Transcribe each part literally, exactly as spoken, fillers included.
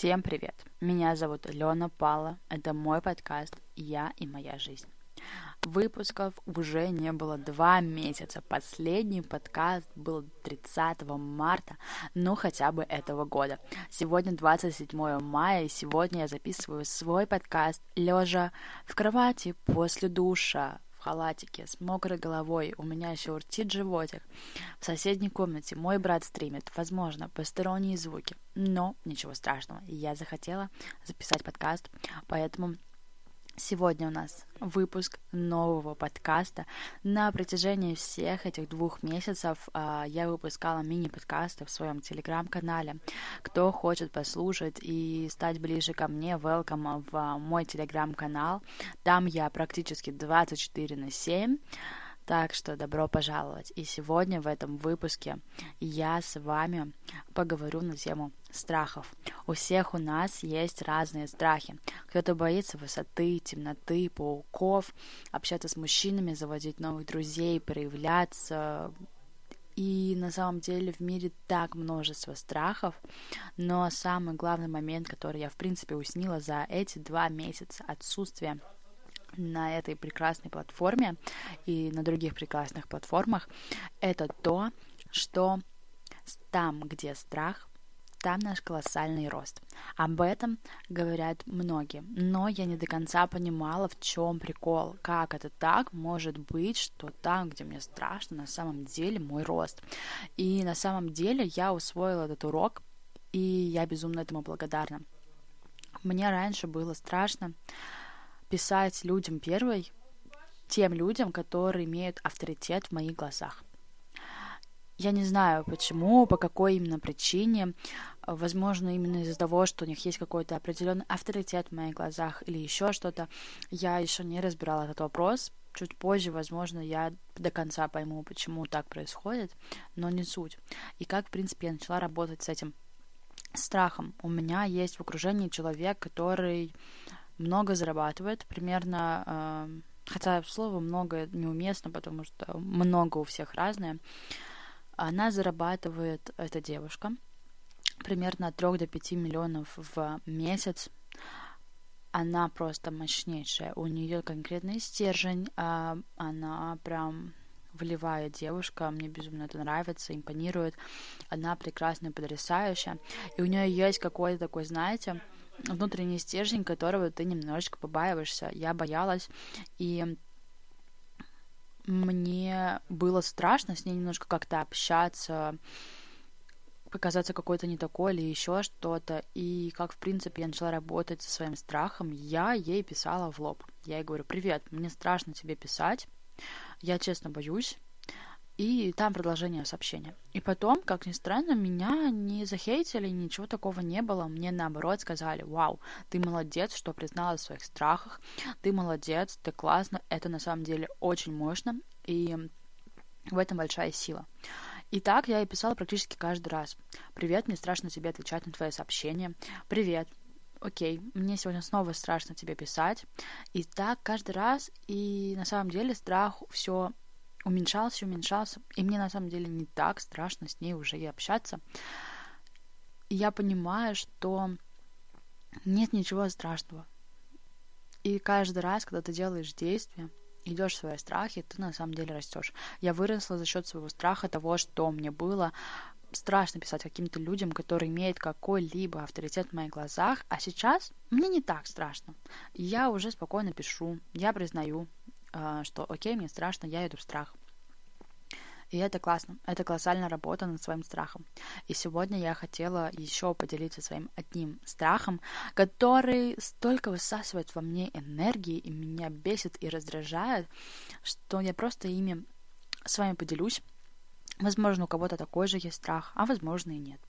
Всем привет! Меня зовут Лена Пала, это мой подкаст «Я и моя жизнь». Выпусков уже не было два месяца, последний подкаст был тридцатого марта, ну хотя бы этого года. Сегодня двадцать седьмое мая, и сегодня я записываю свой подкаст лежа в кровати после душа. В халатике, с мокрой головой, у меня еще урчит животик. В соседней комнате мой брат стримит, возможно, посторонние звуки, но ничего страшного. Я захотела записать подкаст, поэтому сегодня у нас выпуск нового подкаста. На протяжении всех этих двух месяцев э, я выпускала мини-подкасты в своем телеграм-канале. Кто хочет послушать и стать ближе ко мне, welcome в мой телеграм-канал. Там я практически двадцать четыре на семь, так что добро пожаловать. И сегодня в этом выпуске я с вами поговорю на тему страхов. У всех у нас есть разные страхи. Кто-то боится высоты, темноты, пауков, общаться с мужчинами, заводить новых друзей, проявляться. И на самом деле в мире так множество страхов. Но самый главный момент, который я, в принципе, уяснила за эти два месяца отсутствия на этой прекрасной платформе и на других прекрасных платформах, это то, что там, где страх, там наш колоссальный рост. Об этом говорят многие, но я не до конца понимала, в чем прикол, как это так может быть, что там, где мне страшно, на самом деле мой рост. И на самом деле я усвоила этот урок, и я безумно этому благодарна. Мне раньше было страшно писать людям первой, тем людям, которые имеют авторитет в моих глазах. Я не знаю, почему, по какой именно причине. Возможно, именно из-за того, что у них есть какой-то определенный авторитет в моих глазах или еще что-то. Я еще не разбирала этот вопрос. Чуть позже, возможно, я до конца пойму, почему так происходит, но не суть. И как, в принципе, я начала работать с этим страхом. У меня есть в окружении человек, который много зарабатывает, примерно... Э, хотя слово «много» неуместно, потому что много у всех разное. Она зарабатывает, эта девушка, примерно от трёх до пяти миллионов в месяц. Она просто мощнейшая. У нее конкретный стержень. Она прям волевая девушка. Мне безумно это нравится, импонирует. Она прекрасная, потрясающая. И у нее есть какой-то такой, знаете, внутренний стержень, которого ты немножечко побаиваешься. Я боялась, и мне было страшно с ней немножко как-то общаться, показаться какой-то не такой или еще что-то. И как, в принципе, я начала работать со своим страхом, я ей писала в лоб. Я ей говорю: «Привет, мне страшно тебе писать, я честно боюсь». И там продолжение сообщения. И потом, как ни странно, меня не захейтили, ничего такого не было. Мне, наоборот, сказали: «Вау, ты молодец, что призналась в своих страхах, ты молодец, ты классно, это на самом деле очень мощно, и в этом большая сила». И так я и писала практически каждый раз: «Привет, мне страшно тебе отвечать на твои сообщения. Привет, окей, мне сегодня снова страшно тебе писать». И так каждый раз, и на самом деле страх все уменьшался, уменьшался, и мне на самом деле не так страшно с ней уже и общаться. И я понимаю, что нет ничего страшного. И каждый раз, когда ты делаешь действия, идешь в свои страхи, ты на самом деле растешь. Я выросла за счет своего страха, того, что мне было страшно писать каким-то людям, которые имеют какой-либо авторитет в моих глазах, а сейчас мне не так страшно. Я уже спокойно пишу, я признаю, что окей, мне страшно, я иду в страх. И это классно, это колоссальная работа над своим страхом. И сегодня я хотела еще поделиться своим одним страхом, который столько высасывает во мне энергии и меня бесит и раздражает, что я просто ими с вами поделюсь. Возможно, у кого-то такой же есть страх, а возможно и нет.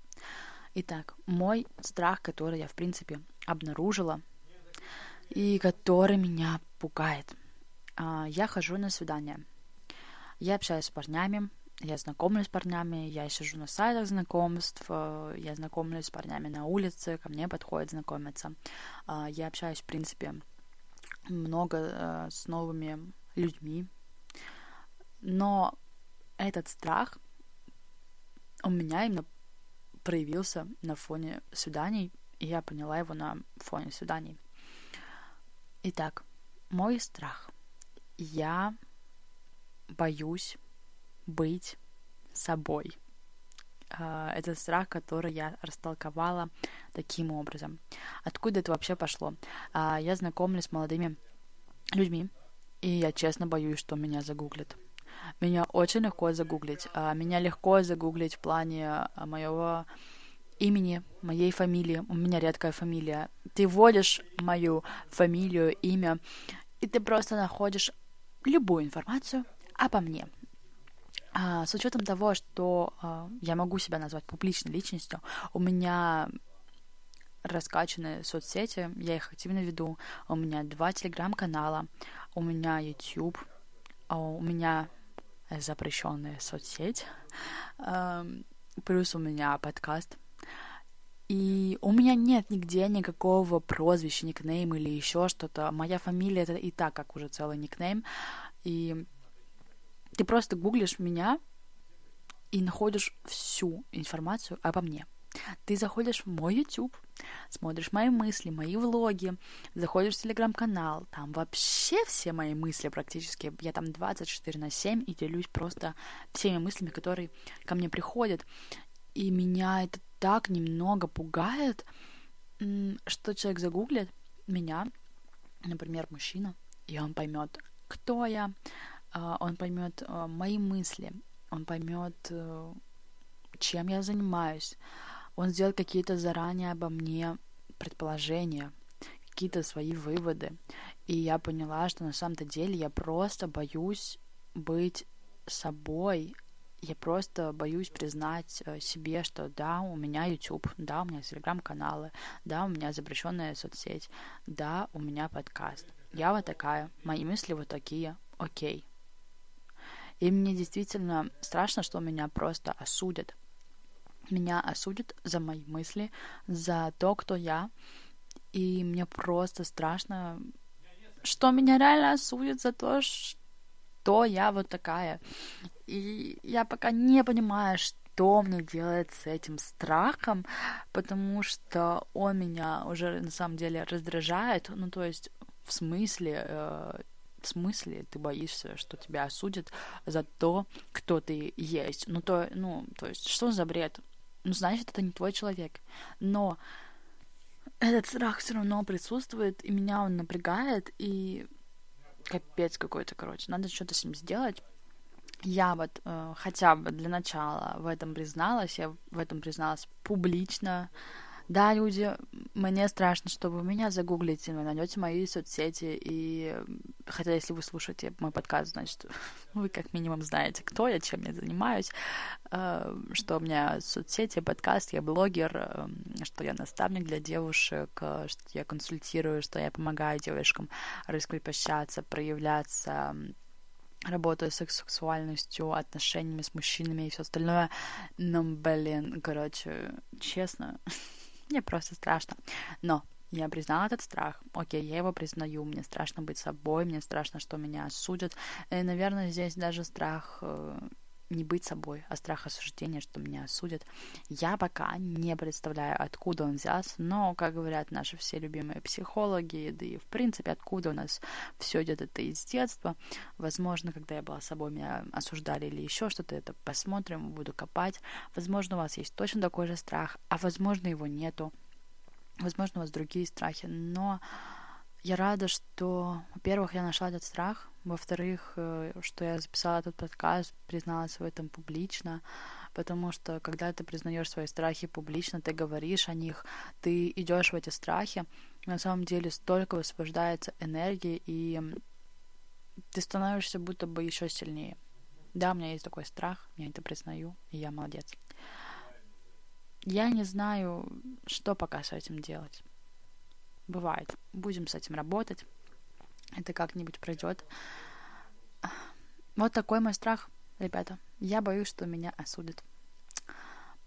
Итак, мой страх, который я, в принципе, обнаружила и который меня пугает. Я хожу на свидания, я общаюсь с парнями, я знакомлюсь с парнями, я сижу на сайтах знакомств, я знакомлюсь с парнями на улице, ко мне подходят знакомиться. Я общаюсь, в принципе, много с новыми людьми, но этот страх у меня именно проявился на фоне свиданий и я поняла его на фоне свиданий. Итак, мой страх. Я боюсь быть собой. Это страх, который я растолковала таким образом. Откуда это вообще пошло? Я знакомлюсь с молодыми людьми, и я честно боюсь, что меня загуглят. Меня очень легко загуглить. Меня легко загуглить в плане моего имени, моей фамилии. У меня редкая фамилия. Ты вводишь мою фамилию, имя, и ты просто находишь любую информацию обо мне. С учетом того, что я могу себя назвать публичной личностью, у меня раскачаны соцсети, я их активно веду, у меня два телеграм-канала, у меня YouTube, у меня запрещенная соцсеть, плюс у меня подкаст. И у меня нет нигде никакого прозвища, никнейма или еще что-то. Моя фамилия — это и так, как уже целый никнейм. И ты просто гуглишь меня и находишь всю информацию обо мне. Ты заходишь в мой YouTube, смотришь мои мысли, мои влоги, заходишь в телеграм-канал, там вообще все мои мысли практически, я там двадцать четыре на семь и делюсь просто всеми мыслями, которые ко мне приходят, и меня это так немного пугает, что человек загуглит меня, например, мужчина, и он поймет, кто я, он поймет мои мысли, он поймет, чем я занимаюсь, он сделает какие-то заранее обо мне предположения, какие-то свои выводы. И я поняла, что на самом-то деле я просто боюсь быть собой. Я просто боюсь признать себе, что да, у меня YouTube, да, у меня телеграм-каналы, да, у меня запрещенная соцсеть, да, у меня подкаст. Я вот такая, мои мысли вот такие, окей. И мне действительно страшно, что меня просто осудят. Меня осудят за мои мысли, за то, кто я. И мне просто страшно, что меня реально осудят за то, что я вот такая. И я пока не понимаю, что мне делать с этим страхом, потому что он меня уже на самом деле раздражает. Ну, то есть, в смысле, э, в смысле ты боишься, что тебя осудят за то, кто ты есть. Ну, то, ну, то есть, что за бред? Ну, значит, это не твой человек. Но этот страх все равно присутствует, и меня он напрягает, и капец какой-то, короче. Надо что-то с ним сделать. Я вот э, хотя бы для начала в этом призналась, я в этом призналась публично. Да, люди, мне страшно, что вы меня загуглите, вы найдете мои соцсети, и хотя если вы слушаете мой подкаст, значит, вы как минимум знаете, кто я, чем я занимаюсь, э, что у меня соцсети, подкаст, я блогер, э, что я наставник для девушек, э, что я консультирую, что я помогаю девушкам раскрепощаться, проявляться, работаю с сексуальностью, отношениями с мужчинами и все остальное. Но, блин, короче, честно, мне просто страшно. Но я признала этот страх. Окей, я его признаю. Мне страшно быть собой, мне страшно, что меня осудят. И, наверное, здесь даже страх э, не быть собой, а страх осуждения, что меня осудят. Я пока не представляю, откуда он взялся, но, как говорят наши все любимые психологи, да и, в принципе, откуда у нас все идет это из детства. Возможно, когда я была собой, меня осуждали или еще что-то, это посмотрим, буду копать. Возможно, у вас есть точно такой же страх, а, возможно, его нету. Возможно, у вас другие страхи, но я рада, что, во-первых, я нашла этот страх, во-вторых, что я записала этот подкаст, призналась в этом публично, потому что, когда ты признаешь свои страхи публично, ты говоришь о них, ты идешь в эти страхи, на самом деле столько высвобождается энергии, и ты становишься будто бы еще сильнее. Да, у меня есть такой страх, я это признаю, и я молодец. Я не знаю, что пока с этим делать. Бывает. Будем с этим работать. Это как-нибудь пройдет. Вот такой мой страх, ребята. Я боюсь, что меня осудят.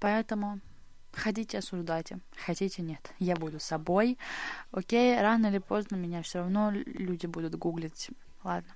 Поэтому хотите — осуждайте, хотите — нет. Я буду собой. Окей, рано или поздно меня все равно люди будут гуглить. Ладно.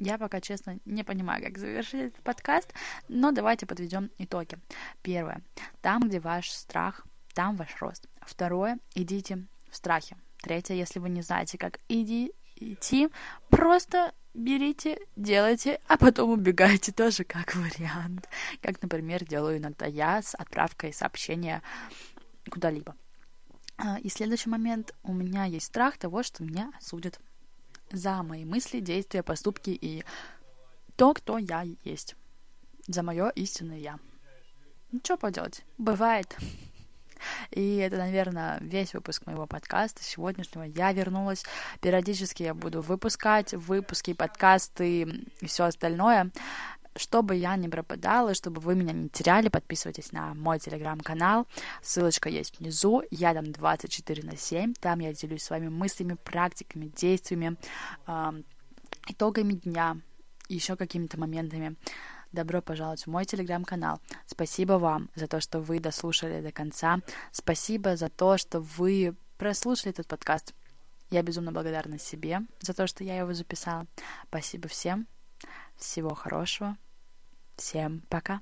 Я пока, честно, не понимаю, как завершить этот подкаст, но давайте подведем итоги. Первое. Там, где ваш страх, там ваш рост. Второе. Идите в страхе. Третье. Если вы не знаете, как иди, идти, просто берите, делайте, а потом убегайте тоже как вариант. Как, например, делаю иногда я с отправкой сообщения куда-либо. И следующий момент. У меня есть страх того, что меня осудят за мои мысли, действия, поступки и то, кто я есть. За мое истинное я. Ну, что поделать? Бывает. И это, наверное, весь выпуск моего подкаста сегодняшнего. Я вернулась. Периодически я буду выпускать выпуски, подкасты и все остальное. Чтобы я не пропадала, чтобы вы меня не теряли, подписывайтесь на мой телеграм-канал. Ссылочка есть внизу. Я там двадцать четыре на семь. Там я делюсь с вами мыслями, практиками, действиями, э, итогами дня и еще какими-то моментами. Добро пожаловать в мой телеграм-канал. Спасибо вам за то, что вы дослушали до конца. Спасибо за то, что вы прослушали этот подкаст. Я безумно благодарна себе за то, что я его записала. Спасибо всем. Всего хорошего. Всем пока.